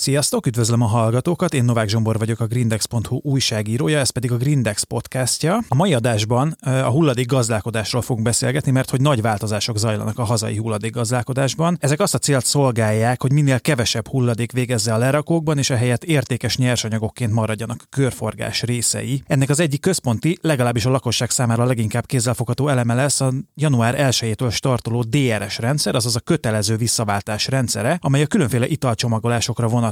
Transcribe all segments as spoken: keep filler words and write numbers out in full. Sziasztok, üdvözlöm a hallgatókat, én Novák Zsombor vagyok, a Greenex pont hu újságírója, ez pedig a Greenex podcastja. A mai adásban a hulladék gazdálkodásról fogunk beszélgetni, mert hogy nagy változások zajlanak a hazai hulladék gazdálkodásban. Ezek azt a célt szolgálják, hogy minél kevesebb hulladék végezze a lerakókban, és ehelyett értékes nyersanyagokként maradjanak a körforgás részei. Ennek az egyik központi, legalábbis a lakosság számára leginkább kézzelfogható eleme lesz a január elsejétől startoló dé er es rendszer, azaz a kötelező visszaváltás rendszere, amely a különféle italcsomagolásokra vonatkozik.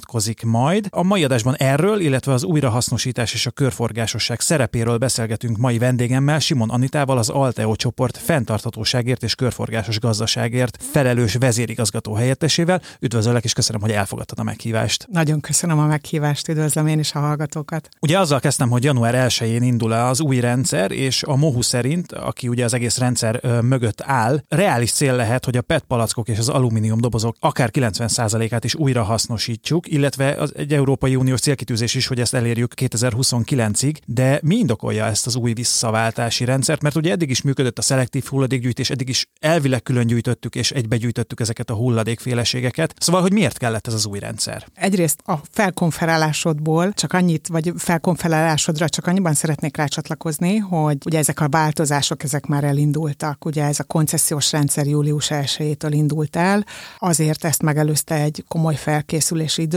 Majd. A mai adásban erről, illetve az újrahasznosítás és a körforgásosság szerepéről beszélgetünk mai vendégemmel, Simon Anitával, az Alteo csoport fenntarthatóságért és körforgásos gazdaságért felelős vezérigazgató helyettesével. Üdvözöllek, és köszönöm, hogy elfogadtad a meghívást. Nagyon köszönöm a meghívást, üdvözlöm én is a hallgatókat. Ugye azzal kezdtem, hogy január elsején indul az új rendszer, és a MOHU szerint, aki ugye az egész rendszer mögött áll, reális cél lehet, hogy a pé é té palackok és az alumínium dobozok akár kilencven százalékát is újrahasznosítsuk, illetve az egy Európai Uniós célkitűzés is, hogy ezt elérjük kétezer-huszonkilencig, de mi indokolja ezt az új visszaváltási rendszert? Mert ugye eddig is működött a szelektív hulladékgyűjtés, eddig is elvileg külön gyűjtöttük és egybegyűjtöttük ezeket a hulladékféleségeket. Szóval, hogy miért kellett ez az új rendszer? Egyrészt a felkonferálásodból csak annyit, vagy felkonferálásodra csak annyiban szeretnék rácsatlakozni, hogy ugye ezek a változások, ezek már elindultak. Ugye ez a koncesziós rendszer július elsejétől indult el, azért ezt megelőzte egy komoly felkészülési idő,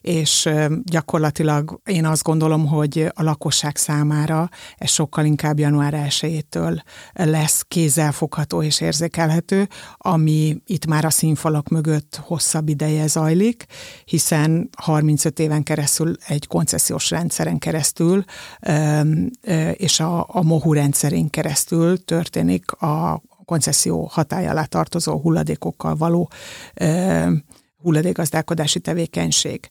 és gyakorlatilag én azt gondolom, hogy a lakosság számára ez sokkal inkább január elsejétől lesz kézzelfogható és érzékelhető, ami itt már a színfalak mögött hosszabb ideje zajlik, hiszen harmincöt éven keresztül egy koncesziós rendszeren keresztül és a, a MOHU rendszerén keresztül történik a koncesszió hatálly alá tartozó hulladékokkal való hulladékgazdálkodási tevékenység.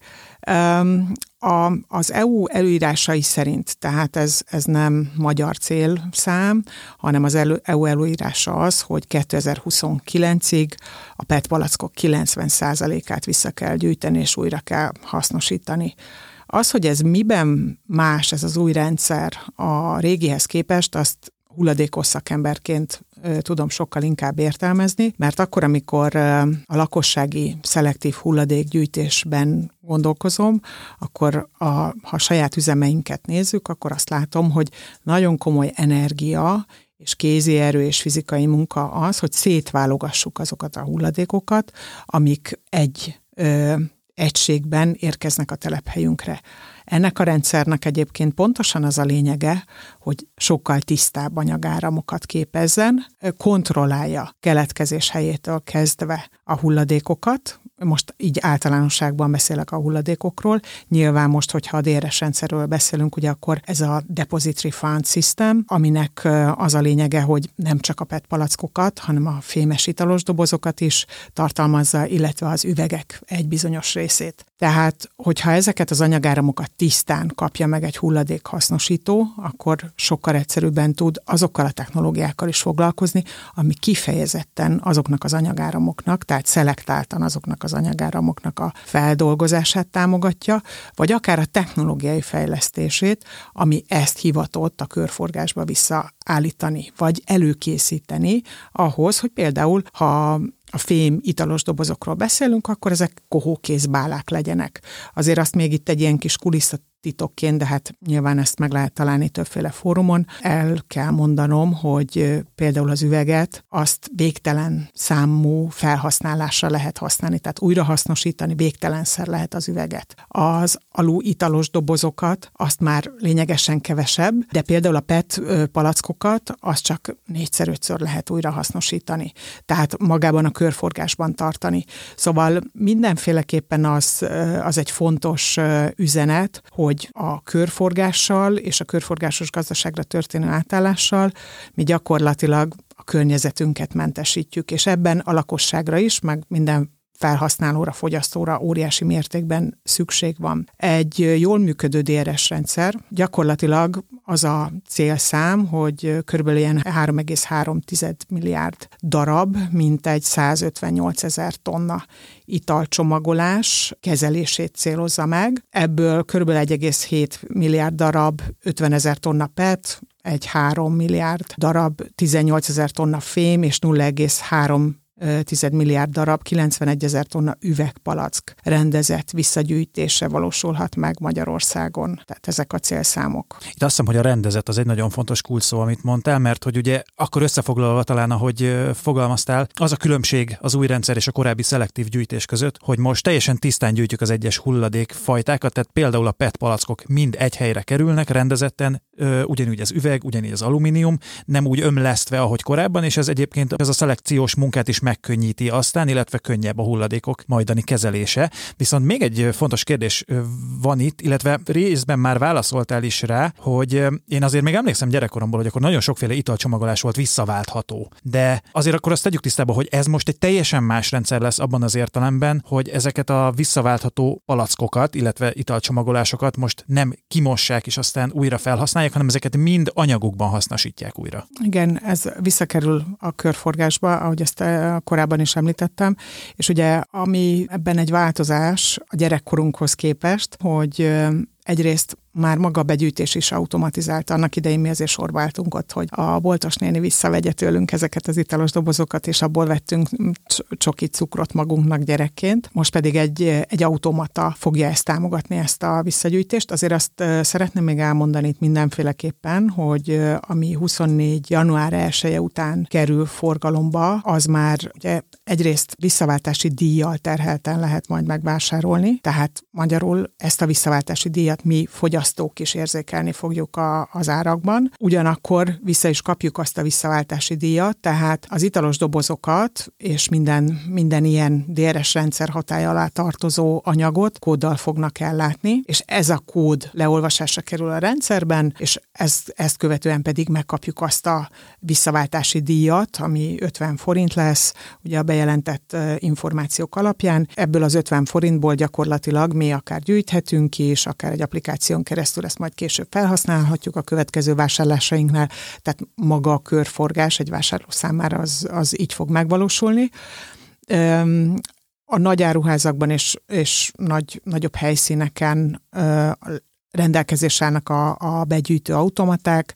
Um, a, az é u előírásai szerint, tehát ez, ez nem magyar célszám, hanem az elő, é u előírása az, hogy kétezer-huszonkilencig a pé é té palackok kilencven százalékát vissza kell gyűjteni, és újra kell hasznosítani. Az, hogy ez miben más, ez az új rendszer a régihez képest, azt hulladékos szakemberként tudom sokkal inkább értelmezni, mert akkor, amikor a lakossági szelektív hulladékgyűjtésben gondolkozom, akkor a, ha a saját üzemeinket nézzük, akkor azt látom, hogy nagyon komoly energia és kézi erő és fizikai munka az, hogy szétválogassuk azokat a hulladékokat, amik egy ö, egységben érkeznek a telephelyünkre. Ennek a rendszernek egyébként pontosan az a lényege, hogy sokkal tisztább anyagáramokat képezzen, kontrollálja keletkezés helyétől kezdve a hulladékokat. Most így általánosságban beszélek a hulladékokról. Nyilván most, hogyha a dé er es rendszerről beszélünk, ugye akkor ez a Deposit Refund System, aminek az a lényege, hogy nem csak a pé é té palackokat, hanem a fémes italos dobozokat is tartalmazza, illetve az üvegek egy bizonyos részét. Tehát, hogyha ezeket az anyagáramokat tisztán kapja meg egy hulladékhasznosító, akkor sokkal egyszerűbben tud azokkal a technológiákkal is foglalkozni, ami kifejezetten azoknak az anyagáramoknak, tehát szelektáltan azoknak az anyagáramoknak a feldolgozását támogatja, vagy akár a technológiai fejlesztését, ami ezt hivatott a körforgásba visszaállítani, vagy előkészíteni ahhoz, hogy például, ha a fém italos dobozokról beszélünk, akkor ezek kohókézbálák legyenek. Azért azt még itt egy ilyen kis kulisszatitokként, de hát nyilván ezt meg lehet találni többféle fórumon. El kell mondanom, hogy például az üveget azt végtelen számú felhasználásra lehet használni, tehát újrahasznosítani végtelenszer lehet az üveget. Az alu italos dobozokat azt már lényegesen kevesebb, de például a pé é té palackokat azt csak négyszer-ötször lehet újrahasznosítani. Tehát magában a körforgásban tartani. Szóval mindenféleképpen az, az egy fontos üzenet, hogy a körforgással és a körforgásos gazdaságra történő átállással mi gyakorlatilag a környezetünket mentesítjük, és ebben a lakosságra is, meg minden felhasználóra, fogyasztóra óriási mértékben szükség van. Egy jól működő dé er es rendszer gyakorlatilag az a célszám, hogy körülbelül ilyen három egész három tized milliárd darab, mintegy százötvennyolcezer tonna italcsomagolás kezelését célozza meg. Ebből körülbelül egy egész hét milliárd darab, ötvenezer tonna pé é té, egy három milliárd darab, tizennyolcezer tonna fém és nulla egész három milliárd darab, kilencvenegyezer tonna üvegpalack rendezett visszagyűjtése valósulhat meg Magyarországon. Tehát ezek a célszámok. Itt azt hiszem, hogy a rendezett az egy nagyon fontos kulcsszó, amit mondtál, mert hogy ugye akkor összefoglalva talán, ahogy fogalmaztál, az a különbség az új rendszer és a korábbi szelektív gyűjtés között, hogy most teljesen tisztán gyűjtjük az egyes hulladékfajtákat, tehát például a pé e té palackok mind egy helyre kerülnek rendezetten, ugyanúgy az üveg, ugyanígy az alumínium, nem úgy ömlesztve, ahogy korábban, és ez egyébként ez a szelekciós munkát is megkönnyíti aztán, illetve könnyebb a hulladékok majdani kezelése. Viszont még egy fontos kérdés van itt, illetve részben már válaszoltál is rá, hogy én azért még emlékszem gyerekkoromból, hogy akkor nagyon sokféle italcsomagolás volt visszaváltható. De azért akkor azt tegyük tisztába, hogy ez most egy teljesen más rendszer lesz abban az értelemben, hogy ezeket a visszaváltható palackokat, illetve italcsomagolásokat most nem kimossák és aztán újra felhasználják, hanem ezeket mind anyagokban hasznosítják újra. Igen, ez visszakerül a körforgásba, ahogy ezt korábban is említettem, és ugye ami ebben egy változás a gyerekkorunkhoz képest, hogy egyrészt már maga a begyűjtés is automatizálta. Annak idején mi azért sorváltunk ott, hogy a boltos néni visszavegye tőlünk ezeket az italos dobozokat, és abból vettünk csoki cukrot magunknak gyerekként. Most pedig egy, egy automata fogja ezt támogatni, ezt a visszagyűjtést. Azért azt szeretném még elmondani itt mindenféleképpen, hogy ami huszonnégy január elseje után kerül forgalomba, az már ugye egyrészt visszaváltási díjjal terhelten lehet majd megvásárolni, tehát magyarul ezt a visszaváltási díjat mi fogyasztunk, is érzékelni fogjuk a, az árakban. Ugyanakkor vissza is kapjuk azt a visszaváltási díjat, tehát az italos dobozokat és minden, minden ilyen dé er es rendszer hatálya alá tartozó anyagot kóddal fognak ellátni, és ez a kód leolvasásra kerül a rendszerben, és ez, ezt követően pedig megkapjuk azt a visszaváltási díjat, ami ötven forint lesz, ugye a bejelentett információk alapján. Ebből az ötven forintból gyakorlatilag mi akár gyűjthetünk is, akár egy applikáción keresztül ezt majd később felhasználhatjuk a következő vásárlásainknál, tehát maga a körforgás egy vásárló számára az, az így fog megvalósulni. Üm, a nagy áruházakban és, és nagy, nagyobb helyszíneken ö, rendelkezésre állnak a, a begyűjtő automaták,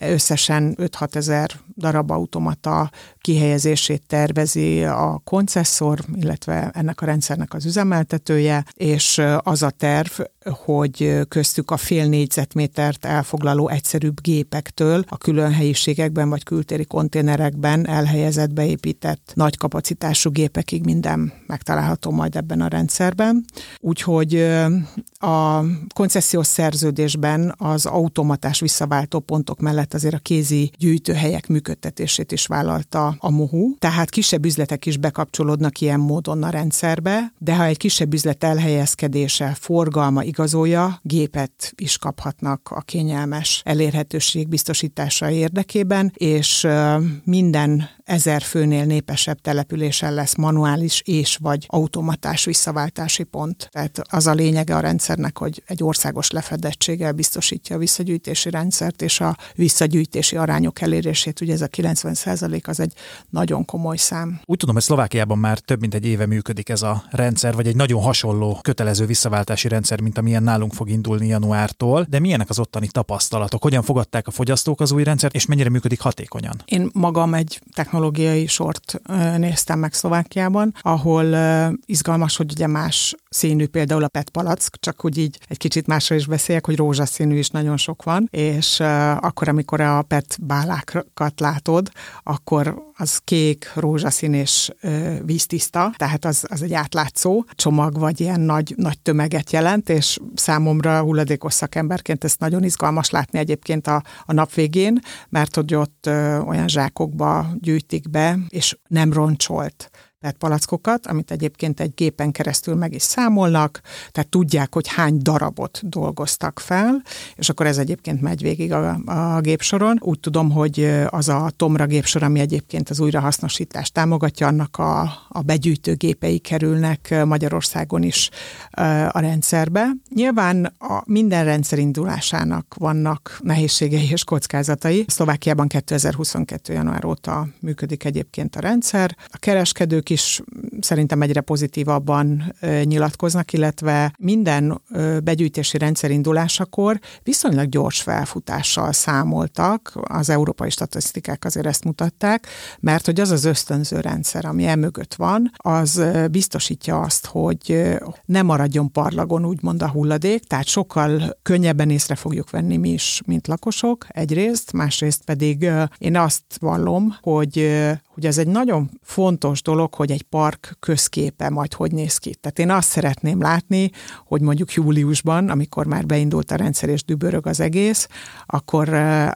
összesen öt-hat ezer darab automata kihelyezését tervezi a koncesszor, illetve ennek a rendszernek az üzemeltetője, és az a terv, hogy köztük a fél négyzetmétert elfoglaló egyszerűbb gépektől a külön helyiségekben vagy kültéri konténerekben elhelyezett, beépített nagy kapacitású gépekig minden megtalálható majd ebben a rendszerben. Úgyhogy a koncessziós szerződésben az automatás visszaváltó pontok mellett azért a kézi gyűjtőhelyek működtetését is vállalta a MOHU, tehát kisebb üzletek is bekapcsolódnak ilyen módon a rendszerbe, de ha egy kisebb üzlet elhelyezkedése, forgalma igazolja, gépet is kaphatnak a kényelmes elérhetőség biztosítása érdekében, és minden ezer főnél népesebb településen lesz manuális és vagy automatás visszaváltási pont. Tehát az a lényege a rendszernek, hogy egy országos lefedettséggel biztosítja a visszagyűjtési rendszert és a visszagyűjtési arányok elérését. Ugye ez a kilencven százalék az egy nagyon komoly szám. Úgy tudom, hogy Szlovákiában már több mint egy éve működik ez a rendszer, vagy egy nagyon hasonló kötelező visszaváltási rendszer, mint amilyen nálunk fog indulni januártól. De milyenek az ottani tapasztalatok? Hogyan fogadták a fogyasztók az új rendszert, és mennyire működik hatékonyan? Én magam egy technológiai sort néztem meg Szlovákiában, ahol izgalmas, hogy ugye más színű, például a pé e té palack, csak úgy így egy kicsit másra is beszéljek, hogy rózsaszínű is nagyon sok van, és akkor, amikor a pé e té bálákat látod, akkor az kék, rózsaszín és víztiszta, tehát az, az egy átlátszó csomag, vagy ilyen nagy, nagy tömeget jelent, és számomra hulladékos szakemberként ezt nagyon izgalmas látni egyébként a, a nap végén, mert hogy ott olyan zsákokba gyűjtik be, és nem roncsolt pé e té palackokat, amit egyébként egy gépen keresztül meg is számolnak, tehát tudják, hogy hány darabot dolgoztak fel, és akkor ez egyébként megy végig a, a gépsoron. Úgy tudom, hogy az a Tomra gépsor, ami egyébként az újrahasznosítást támogatja, annak a, a begyűjtő gépei kerülnek Magyarországon is a rendszerbe. Nyilván a minden rendszer indulásának vannak nehézségei és kockázatai. Szlovákiában kétezer-huszonkettő január óta működik egyébként a rendszer. A kereskedők ők is szerintem egyre pozitívabban nyilatkoznak, illetve minden begyűjtési rendszer indulásakor viszonylag gyors felfutással számoltak, az európai statisztikák azért ezt mutatták, mert hogy az az ösztönző rendszer, ami emögött van, az biztosítja azt, hogy ne maradjon parlagon úgymond a hulladék, tehát sokkal könnyebben észre fogjuk venni mi is, mint lakosok egyrészt, másrészt pedig én azt vallom, hogy hogy ez egy nagyon fontos dolog, hogy egy park közképe majd hogy néz ki. Tehát én azt szeretném látni, hogy mondjuk júliusban, amikor már beindult a rendszer és dübörög az egész, akkor,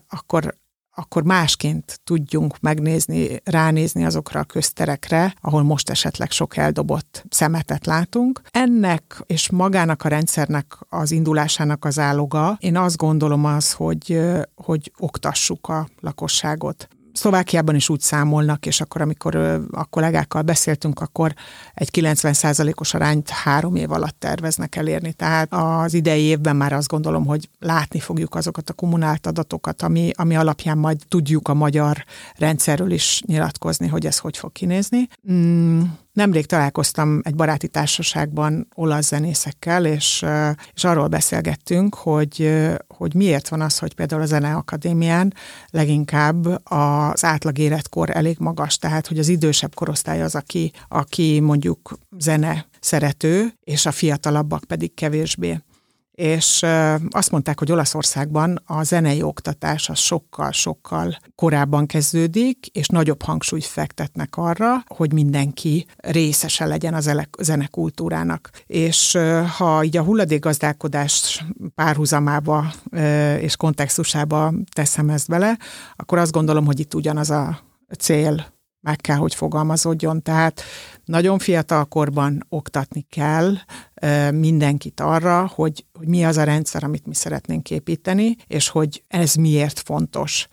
akkor akkor másként tudjunk megnézni, ránézni azokra a közterekre, ahol most esetleg sok eldobott szemetet látunk. Ennek és magának a rendszernek az indulásának az áloga, én azt gondolom az, hogy, hogy oktassuk a lakosságot. Szlovákiában is úgy számolnak, és akkor, amikor a kollégákkal beszéltünk, akkor egy kilencven százalékos arányt három év alatt terveznek elérni. Tehát az idei évben már azt gondolom, hogy látni fogjuk azokat a kumulált adatokat, ami, ami alapján majd tudjuk a magyar rendszerről is nyilatkozni, hogy ez hogy fog kinézni. Mm. Nemrég találkoztam egy baráti társaságban olasz zenészekkel, és, és arról beszélgettünk, hogy, hogy miért van az, hogy például a Zeneakadémián leginkább az átlag életkor elég magas, tehát hogy az idősebb korosztály az, aki, aki mondjuk zene szerető, és a fiatalabbak pedig kevésbé. És azt mondták, hogy Olaszországban a zenei oktatás az sokkal-sokkal korábban kezdődik, és nagyobb hangsúlyt fektetnek arra, hogy mindenki részese legyen a zenekultúrának. És ha így a hulladékgazdálkodás párhuzamába és kontextusába teszem ezt vele, akkor azt gondolom, hogy itt ugyanaz a cél meg kell, hogy fogalmazódjon. Tehát nagyon fiatal korban oktatni kell mindenkit arra, hogy, hogy mi az a rendszer, amit mi szeretnénk építeni, és hogy ez miért fontos.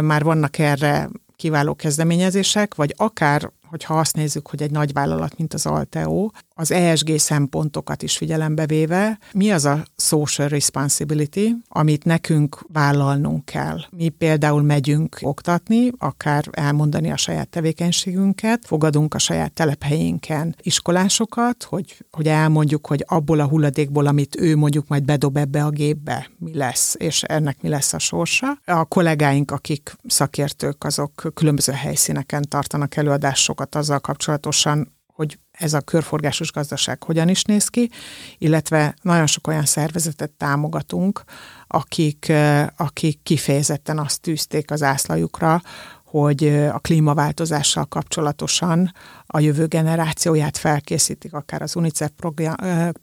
Már vannak erre kiváló kezdeményezések, vagy akár, hogyha azt nézzük, hogy egy nagy vállalat, mint az Alteo, az E S G szempontokat is figyelembe véve, mi az a social responsibility, amit nekünk vállalnunk kell. Mi például megyünk oktatni, akár elmondani a saját tevékenységünket, fogadunk a saját telephelyénken iskolásokat, hogy, hogy elmondjuk, hogy abból a hulladékból, amit ő mondjuk majd bedob ebbe a gépbe, mi lesz, és ennek mi lesz a sorsa. A kollégáink, akik szakértők, azok különböző helyszíneken tartanak előadásokat azzal kapcsolatosan, hogy ez a körforgásos gazdaság hogyan is néz ki, illetve nagyon sok olyan szervezetet támogatunk, akik, akik kifejezetten azt tűzték az ászlajukra, hogy a klímaváltozással kapcsolatosan a jövő generációját felkészítik, akár az UNICEF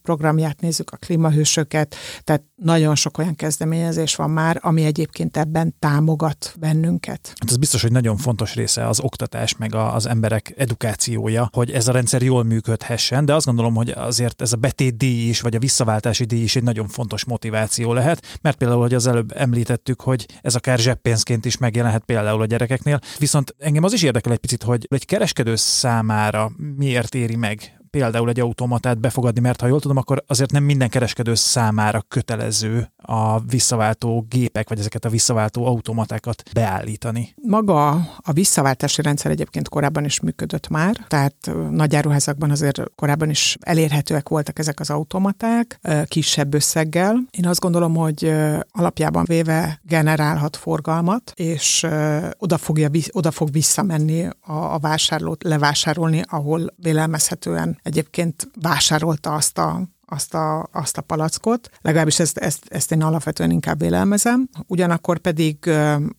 programját nézzük, a klímahősöket, tehát nagyon sok olyan kezdeményezés van már, ami egyébként ebben támogat bennünket. Hát ez biztos, hogy nagyon fontos része az oktatás, meg az emberek edukációja, hogy ez a rendszer jól működhessen, de azt gondolom, hogy azért ez a betétdíj is, vagy a visszaváltási díj is egy nagyon fontos motiváció lehet, mert például, hogy az előbb említettük, hogy ez akár zseppénzként is megjelenhet például a gyerekeknél, viszont engem az is érdekel egy picit, hogy egy kereskedő számára miért éri meg például egy automatát befogadni, mert ha jól tudom, akkor azért nem minden kereskedő számára kötelező a visszaváltó gépek, vagy ezeket a visszaváltó automatákat beállítani. Maga a visszaváltási rendszer egyébként korábban is működött már, tehát nagy áruházakban azért korábban is elérhetőek voltak ezek az automaták, kisebb összeggel. Én azt gondolom, hogy alapjában véve generálhat forgalmat, és oda, fogja, oda fog visszamenni a vásárlót levásárolni, ahol vélelmezhetően egyébként vásárolta azt a, azt a, azt a palackot. Legalábbis ezt, ezt, ezt én alapvetően inkább vélelmezem. Ugyanakkor pedig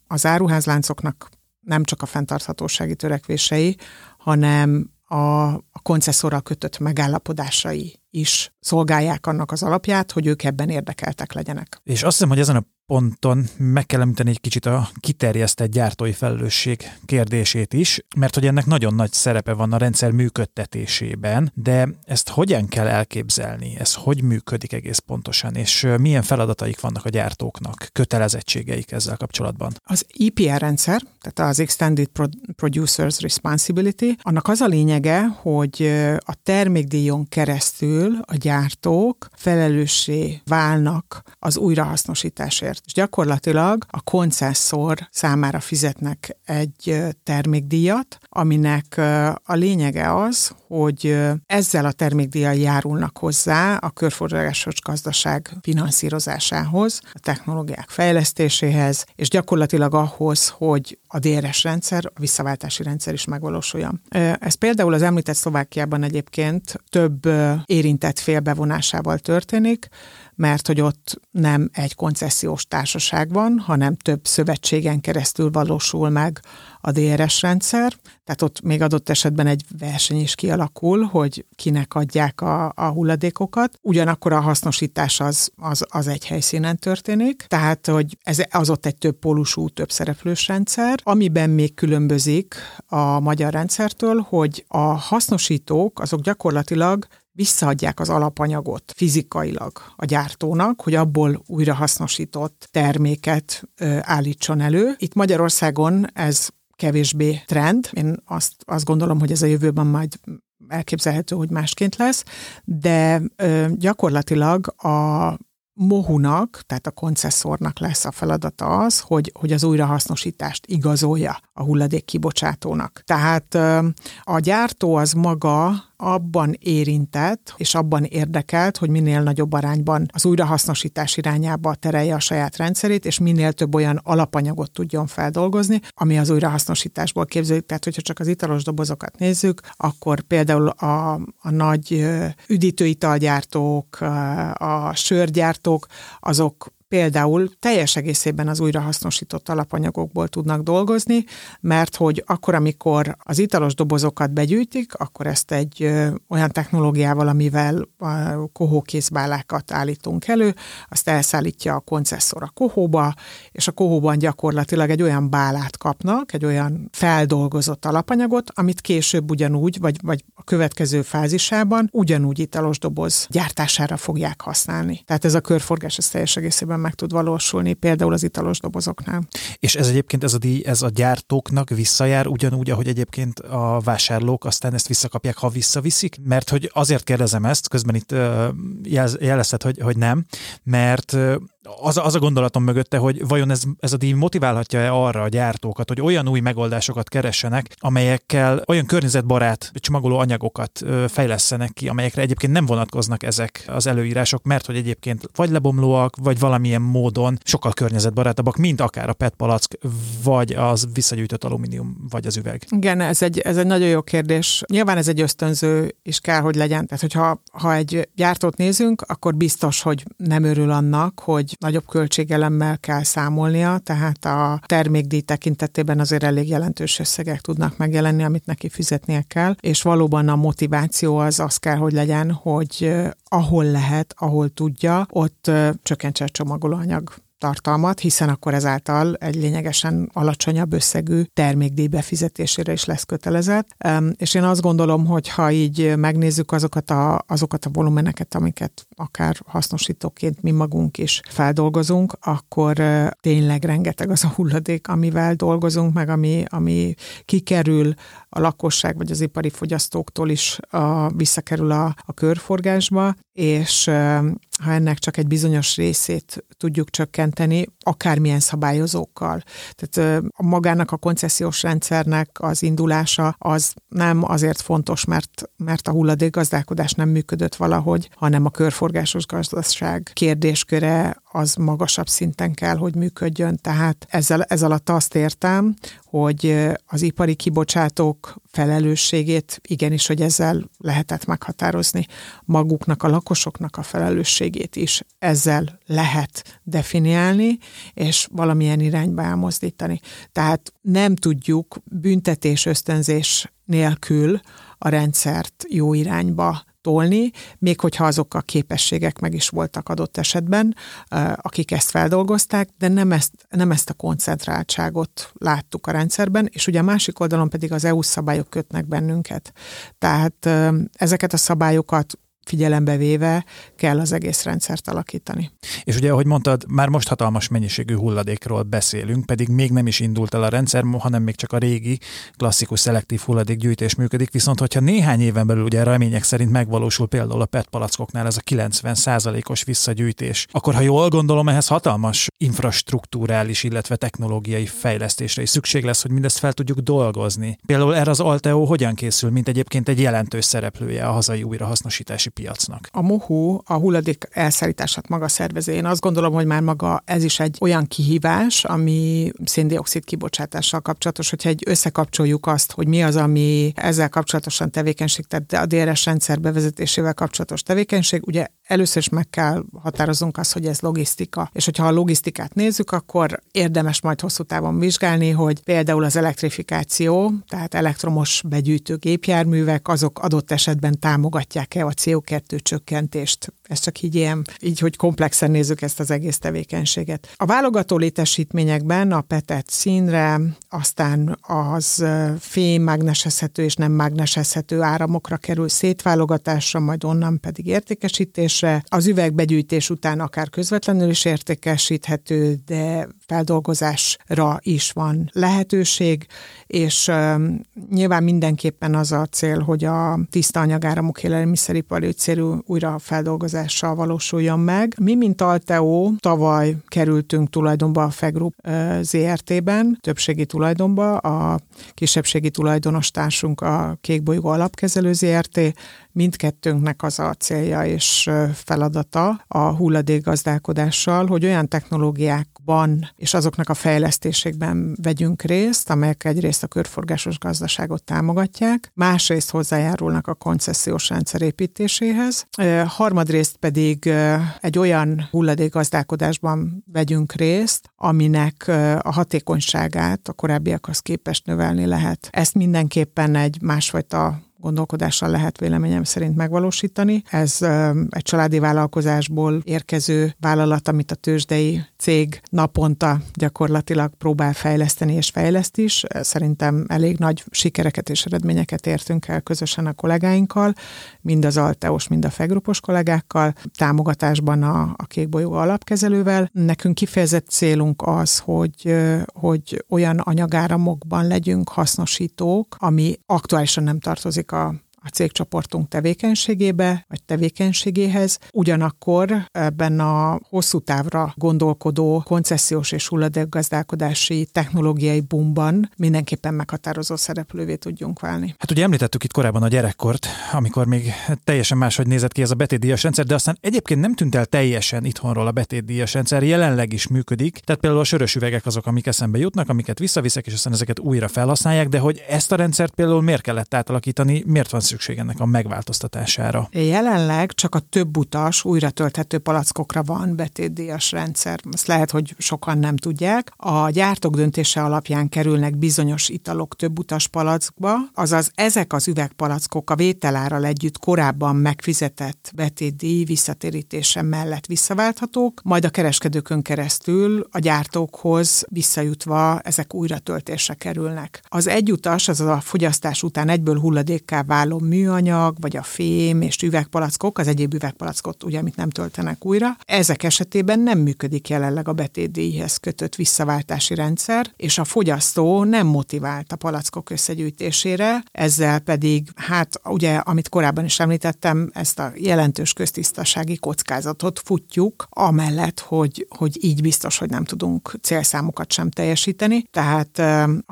az áruházláncoknak nem csak a fenntarthatósági törekvései, hanem a, a koncesszorral kötött megállapodásai is szolgálják annak az alapját, hogy ők ebben érdekeltek legyenek. És azt hiszem, hogy ezen a ponton meg kell említeni egy kicsit a kiterjesztett gyártói felelősség kérdését is, mert hogy ennek nagyon nagy szerepe van a rendszer működtetésében, de ezt hogyan kell elképzelni? Ez hogy működik egész pontosan, és milyen feladataik vannak a gyártóknak, kötelezettségeik ezzel kapcsolatban? Az E P R rendszer, tehát az Extended Producers Responsibility, annak az a lényege, hogy a termékdíjon keresztül a gyártók felelőssé válnak az újrahasznosításért. pénzért. És gyakorlatilag a koncesszor számára fizetnek egy termékdíjat, aminek a lényege az, hogy ezzel a termékdíjjal járulnak hozzá a körforgásos gazdaság finanszírozásához, a technológiák fejlesztéséhez, és gyakorlatilag ahhoz, hogy a dé er es rendszer, a visszaváltási rendszer is megvalósuljon. Ez például az említett Szlovákiában egyébként több érintett fél bevonásával történik, mert hogy ott nem egy koncessziós társaság van, hanem több szövetségen keresztül valósul meg a dé er es rendszer, tehát ott még adott esetben egy verseny is kialakul, hogy kinek adják a, a hulladékokat. Ugyanakkor a hasznosítás az, az, az egy helyszínen történik, tehát hogy ez az ott egy több pólusú, több szereplős rendszer, amiben még különbözik a magyar rendszertől, hogy a hasznosítók azok gyakorlatilag visszaadják az alapanyagot fizikailag a gyártónak, hogy abból újrahasznosított terméket ö, állítson elő. Itt Magyarországon ez kevésbé trend. Én azt, azt gondolom, hogy ez a jövőben majd elképzelhető, hogy másként lesz, de ö, gyakorlatilag a MOHU-nak, tehát a koncesszornak lesz a feladata az, hogy, hogy az újrahasznosítást igazolja a hulladék kibocsátónak. Tehát a gyártó az maga abban érintett, és abban érdekelt, hogy minél nagyobb arányban az újrahasznosítás irányába terelje a saját rendszerét, és minél több olyan alapanyagot tudjon feldolgozni, ami az újrahasznosításból képződik. Tehát, hogyha csak az italos dobozokat nézzük, akkor például a, a nagy üdítőitalgyártók, a sörgyártók, azok például teljes egészében az újrahasznosított alapanyagokból tudnak dolgozni, mert hogy akkor, amikor az italos dobozokat begyűjtik, akkor ezt egy ö, olyan technológiával, amivel a kohókézbálákat állítunk elő, azt elszállítja a koncesszor a kohóba, és a kohóban gyakorlatilag egy olyan bálát kapnak, egy olyan feldolgozott alapanyagot, amit később ugyanúgy, vagy, vagy a következő fázisában ugyanúgy italos doboz gyártására fogják használni. Tehát ez a körforgás ez teljes egészében meg tud valósulni, például az italos dobozoknál. És ez egyébként ez a, díj, ez a gyártóknak visszajár ugyanúgy, ahogy egyébként a vásárlók aztán ezt visszakapják, ha visszaviszik? Mert hogy azért kérdezem ezt, közben itt uh, jelez, jelezted, hogy, hogy nem, mert uh, az, az a gondolatom mögötte, hogy vajon ez, ez a díj motiválhatja-e arra a gyártókat, hogy olyan új megoldásokat keressenek, amelyekkel olyan környezetbarát csomagoló anyagokat uh, fejlesztenek ki, amelyekre egyébként nem vonatkoznak ezek az előírások, mert hogy egyébként vagy lebomlóak, vagy valami milyen módon sokkal környezetbarátabbak, mint akár a pé é té palack, vagy az visszagyűjtött alumínium, vagy az üveg. Igen, ez egy, ez egy nagyon jó kérdés. Nyilván ez egy ösztönző is kell, hogy legyen. Tehát, hogyha ha egy gyártót nézünk, akkor biztos, hogy nem örül annak, hogy nagyobb költségelemmel kell számolnia, tehát a termékdíj tekintetében azért elég jelentős összegek tudnak megjelenni, amit neki fizetnie kell, és valóban a motiváció az az kell, hogy legyen, hogy ahol lehet, ahol tudja, ott csökkentse a csomagolóanyag tartalmat, hiszen akkor ezáltal egy lényegesen alacsonyabb összegű termékdíj befizetésére is lesz kötelezett. És én azt gondolom, hogy ha így megnézzük azokat a, azokat a volumeneket, amiket akár hasznosítóként mi magunk is feldolgozunk, akkor tényleg rengeteg az a hulladék, amivel dolgozunk, meg ami, ami kikerül a lakosság vagy az ipari fogyasztóktól is a, visszakerül a, a körforgásba, és ha ennek csak egy bizonyos részét tudjuk csökkenteni, akármilyen szabályozókkal. Tehát magának a koncesziós rendszernek az indulása az nem azért fontos, mert, mert a hulladékgazdálkodás nem működött valahogy, hanem a körforgásos gazdaság kérdésköre az magasabb szinten kell, hogy működjön. Tehát ezzel, ez alatt azt értem, hogy az ipari kibocsátók felelősségét igenis, hogy ezzel lehetett meghatározni. Maguknak, a lakosoknak a felelősségét is ezzel lehet definiálni, és valamilyen irányba elmozdítani. Tehát nem tudjuk büntetés, ösztönzés nélkül a rendszert jó irányba tolni, még hogyha azok a képességek meg is voltak adott esetben, akik ezt feldolgozták, de nem ezt, nem ezt a koncentráltságot láttuk a rendszerben, és ugye a másik oldalon pedig az é u szabályok kötnek bennünket. Tehát ezeket a szabályokat figyelembe véve kell az egész rendszert alakítani. És ugye, ahogy mondtad, már most hatalmas mennyiségű hulladékról beszélünk, pedig még nem is indult el a rendszer, hanem még csak a régi klasszikus szelektív hulladékgyűjtés működik, viszont hogyha néhány éven belül ugye remények szerint megvalósul például a pé é té palackoknál ez a kilencven százalékos visszagyűjtés, akkor ha jól gondolom, ehhez hatalmas infrastruktúrális, illetve technológiai fejlesztésre is szükség lesz, hogy mindezt fel tudjuk dolgozni. Például erre az Alteo hogyan készül, mint egyébként egy jelentős szereplője a hazai újrahasznosítási piacnak? A MOHU a hulladék elszárítását maga szervezi. Én azt gondolom, hogy már maga ez is egy olyan kihívás, ami szén-dioxid kibocsátással kapcsolatos, hogyha egy összekapcsoljuk azt, hogy mi az, ami ezzel kapcsolatosan tevékenység, tehát a dé er es rendszer bevezetésével kapcsolatos tevékenység, ugye először is meg kell határoznunk azt, hogy ez logisztika. És hogyha a logisztikát nézzük, akkor érdemes majd hosszú távon vizsgálni, hogy például az elektrifikáció, tehát elektromos begyűjtő gépjárművek, azok adott esetben támogatják-e a cé o kettő csökkentést. Ez csak így ilyen, így, hogy komplexen nézzük ezt az egész tevékenységet. A válogató létesítményekben a pé é té színre, aztán az fém mágnesezhető és nem mágnesezhető áramokra kerül szétválogatásra, majd onnan pedig értékesítésre. Az üvegbegyűjtés után akár közvetlenül is értékesíthető, de feldolgozásra is van lehetőség, és um, nyilván mindenképpen az a cél, hogy a tiszta anyagáramok élelmiszeripari célú újrafeldolgozással valósuljon meg. Mi, mint Alteo, tavaly kerültünk tulajdonba a Fékgroup zé er té-ben, többségi tulajdonba, a kisebbségi tulajdonos társunk a Kékbolygó Alapkezelő zé er té, mindkettőnknek az a célja és feladata a hulladékgazdálkodással, hogy olyan technológiákban és azoknak a fejlesztésekben vegyünk részt, amelyek egyrészt a körforgásos gazdaságot támogatják, másrészt hozzájárulnak a koncesziós rendszer építéséhez, harmadrészt pedig egy olyan hulladékgazdálkodásban vegyünk részt, aminek a hatékonyságát a korábbiakhoz képest növelni lehet. Ezt mindenképpen egy másfajta gondolkodással lehet véleményem szerint megvalósítani. Ez egy családi vállalkozásból érkező vállalat, amit a tőzsdei cég naponta gyakorlatilag próbál fejleszteni és fejleszt is. Szerintem elég nagy sikereket és eredményeket értünk el közösen a kollégáinkkal, mind az Alteos, mind a Fékgroupos kollégákkal, támogatásban a, a Kékbolygó Alapkezelővel. Nekünk kifejezett célunk az, hogy, hogy olyan anyagáramokban legyünk hasznosítók, ami aktuálisan nem tartozik a a cégcsoportunk tevékenységébe, vagy tevékenységéhez. Ugyanakkor ebben a hosszú távra gondolkodó koncesziós és hulladékgazdálkodási technológiai boomban mindenképpen meghatározó szereplővé tudjunk válni. Hát ugye említettük itt korábban a gyerekkort, amikor még teljesen máshogy nézett ki ez a betétdíjas rendszer, de aztán egyébként nem tűnt el teljesen itthonról a betétdíjas rendszer, jelenleg is működik. Tehát például a sörös üvegek azok, amik eszembe jutnak, amiket visszaviszek, és aztán ezeket újra felhasználják, de hogy ezt a rendszert például miért kellett átalakítani, miért van szükség ennek a megváltoztatására? Jelenleg csak a több utas, újra tölthető palackokra van betétdíjas rendszer. Ezt lehet, hogy sokan nem tudják. A gyártók döntése alapján kerülnek bizonyos italok több utas palackba, azaz ezek az üvegpalackok a vételárral együtt korábban megfizetett betétdíj visszatérítése mellett visszaválthatók, majd a kereskedőkön keresztül a gyártókhoz visszajutva ezek újra töltésre kerülnek. Az egy utas, azaz a fogyasztás után egyből hulladékká váló műanyag, vagy a fém és üvegpalackok, az egyéb üvegpalackot, ugye, amit nem töltenek újra. Ezek esetében nem működik jelenleg a betétdíjhez kötött visszaváltási rendszer, és a fogyasztó nem motivált a palackok összegyűjtésére, ezzel pedig, hát ugye, amit korábban is említettem, ezt a jelentős köztisztasági kockázatot futjuk, amellett, hogy, hogy így biztos, hogy nem tudunk célszámokat sem teljesíteni. Tehát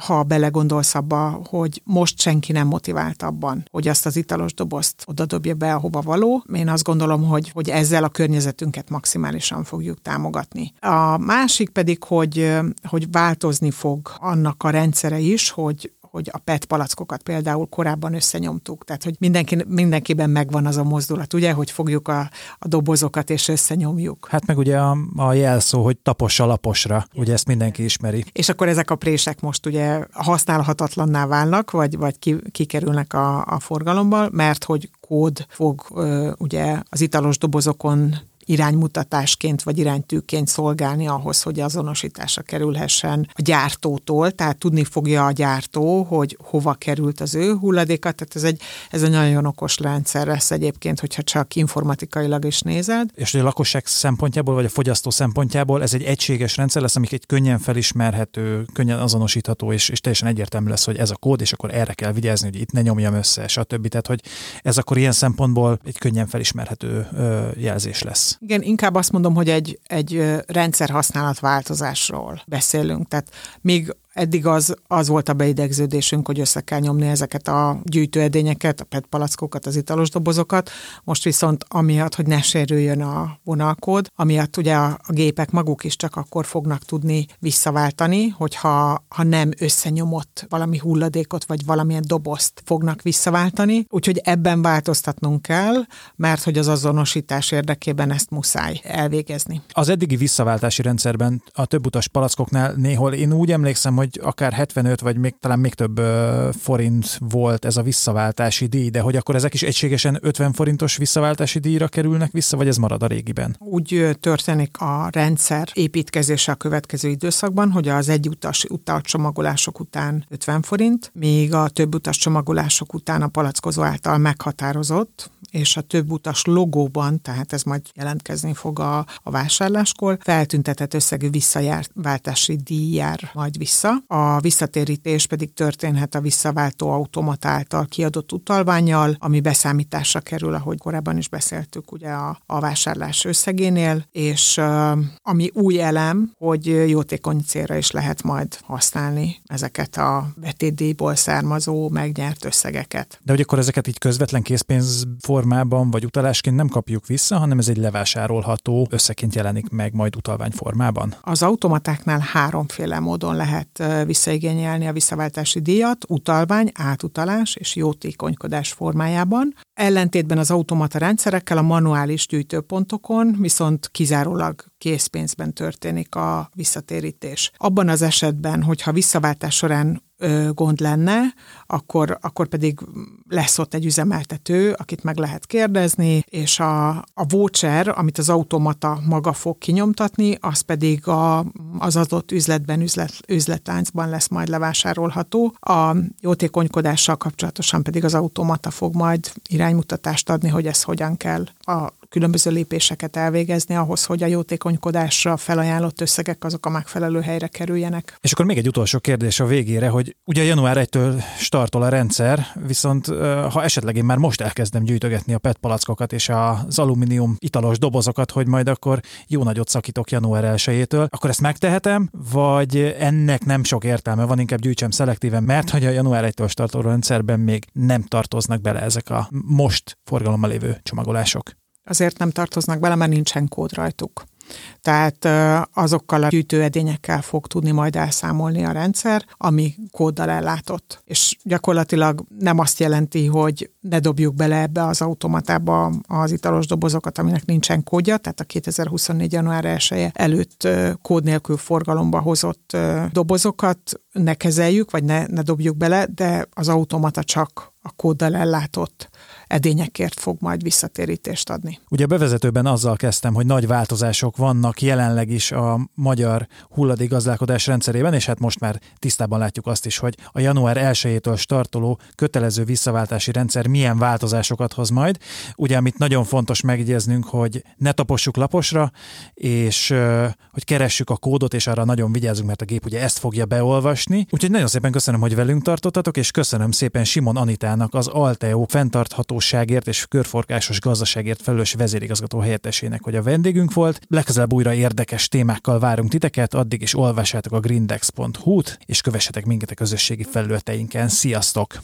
ha belegondolsz abba, hogy most senki nem motivált abban, hogy azt az italos dobozt oda dobja be, ahova való. Én azt gondolom, hogy, hogy ezzel a környezetünket maximálisan fogjuk támogatni. A másik pedig, hogy, hogy változni fog annak a rendszere is, hogy hogy a pé é té palackokat például korábban összenyomtuk. Tehát, hogy mindenki, mindenkiben megvan az a mozdulat, ugye, hogy fogjuk a, a dobozokat és összenyomjuk. Hát meg ugye a, a jelszó, hogy tapos a laposra, ugye ezt mindenki ismeri. És akkor ezek a prések most ugye használhatatlanná válnak, vagy, vagy ki, kikerülnek a, a forgalomból, mert hogy kód fog ö, ugye az italos dobozokon iránymutatásként vagy iránytűként szolgálni ahhoz, hogy azonosításra kerülhessen a gyártótól, tehát tudni fogja a gyártó, hogy hova került az ő hulladéka, tehát ez egy, ez egy nagyon okos rendszer lesz egyébként, hogyha csak informatikailag is nézed. És a lakosság szempontjából, vagy a fogyasztó szempontjából ez egy egységes rendszer lesz, amik egy könnyen felismerhető, könnyen azonosítható, és, és teljesen egyértelmű lesz, hogy ez a kód, és akkor erre kell vigyázni, hogy itt ne nyomjam össze, stb. Tehát, hogy ez akkor ilyen szempontból egy könnyen felismerhető jelzés lesz. Igen, inkább azt mondom, hogy egy, egy rendszerhasználatváltozásról beszélünk. Tehát még eddig az, az volt a beidegződésünk, hogy össze kell nyomni ezeket a gyűjtőedényeket, a pé é té palackokat, az italos dobozokat. Most viszont amiatt, hogy ne sérüljön a vonalkód, amiatt ugye a, a gépek maguk is csak akkor fognak tudni visszaváltani, hogyha ha nem összenyomott valami hulladékot, vagy valamilyen dobozt fognak visszaváltani. Úgyhogy ebben változtatnunk kell, mert hogy az azonosítás érdekében ezt muszáj elvégezni. Az eddigi visszaváltási rendszerben a többutas palackoknál néhol én úgy emlékszem, hogy akár hetvenöt vagy még, talán még több ö, forint volt ez a visszaváltási díj, de hogy akkor ezek is egységesen ötven forintos visszaváltási díjra kerülnek vissza, vagy ez marad a régiben? Úgy történik a rendszer építkezése a következő időszakban, hogy az egyutas utalcsomagolások után ötven forint, még a több utas csomagolások után a palackozó által meghatározott, és a több utas logóban, tehát ez majd jelentkezni fog a, a vásárláskor, feltüntetett összegű visszaváltási díj jár majd vissza. A visszatérítés pedig történhet a visszaváltó automat által kiadott utalvánnyal, ami beszámításra kerül, ahogy korábban is beszéltük ugye a, a vásárlás összegénél, és ö, ami új elem, hogy jótékony célra is lehet majd használni ezeket a betétdíjból származó megnyert összegeket. De hogy akkor ezeket így közvetlen készpénz formában vagy utalásként nem kapjuk vissza, hanem ez egy levásárolható összeként jelenik meg majd utalvány formában? Az automatáknál háromféle módon lehet visszaigényelni a visszaváltási díjat, utalvány, átutalás és jótékonykodás formájában. Ellentétben az automata rendszerekkel a manuális gyűjtőpontokon viszont kizárólag készpénzben történik a visszatérítés. Abban az esetben, hogyha visszaváltás során gond lenne, akkor, akkor pedig lesz ott egy üzemeltető, akit meg lehet kérdezni, és a, a voucher, amit az automata maga fog kinyomtatni, az pedig a, az adott üzletben, üzlet, üzletláncban lesz majd levásárolható. A jótékonykodással kapcsolatosan pedig az automata fog majd iránymutatást adni, hogy ez hogyan kell a különböző lépéseket elvégezni ahhoz, hogy a jótékonykodásra felajánlott összegek azok a megfelelő helyre kerüljenek. És akkor még egy utolsó kérdés a végére, hogy ugye január elsejétől startol a rendszer, viszont ha esetleg én már most elkezdem gyűjtögetni a pé é té palackokat és az alumínium italos dobozokat, hogy majd akkor jó nagyot szakítok január elsejétől, akkor ezt megtehetem, vagy ennek nem sok értelme van, inkább gyűjtsem szelektíven, mert hogy a január elsejétől startoló rendszerben még nem tartoznak bele ezek a most forgalomban lévő csomagolások? Azért nem tartoznak bele, mert nincsen kód rajtuk. Tehát azokkal a gyűjtőedényekkel fog tudni majd elszámolni a rendszer, ami kóddal ellátott. És gyakorlatilag nem azt jelenti, hogy ne dobjuk bele ebbe az automatába az italos dobozokat, aminek nincsen kódja, tehát a kétezer-huszonnégy január elseje előtt kód nélkül forgalomba hozott dobozokat ne kezeljük, vagy ne, ne dobjuk bele, de az automata csak a kóddal ellátott edényekért fog majd visszatérítést adni. Ugye a bevezetőben azzal kezdtem, hogy nagy változások vannak jelenleg is a magyar hulladékgazdálkodás rendszerében, és hát most már tisztában látjuk azt is, hogy a január elsejétől startoló kötelező visszaváltási rendszer milyen változásokat hoz majd. Ugye, amit nagyon fontos megjegyeznünk, hogy ne tapossuk laposra, és hogy keressük a kódot, és arra nagyon vigyázzunk, mert a gép ugye ezt fogja beolvasni. Úgyhogy nagyon szépen köszönöm, hogy velünk tartottatok, és köszönöm szépen Simon Anitának, az Alteo fenntarthatóságért és körforgásos gazdaságért felelős vezérigazgató helyettesének, hogy a vendégünk volt. Legközelebb újra érdekes témákkal várunk titeket, addig is olvassátok a greenex pont hu-t, és kövessetek minket a közösségi felületeinken. Sziasztok!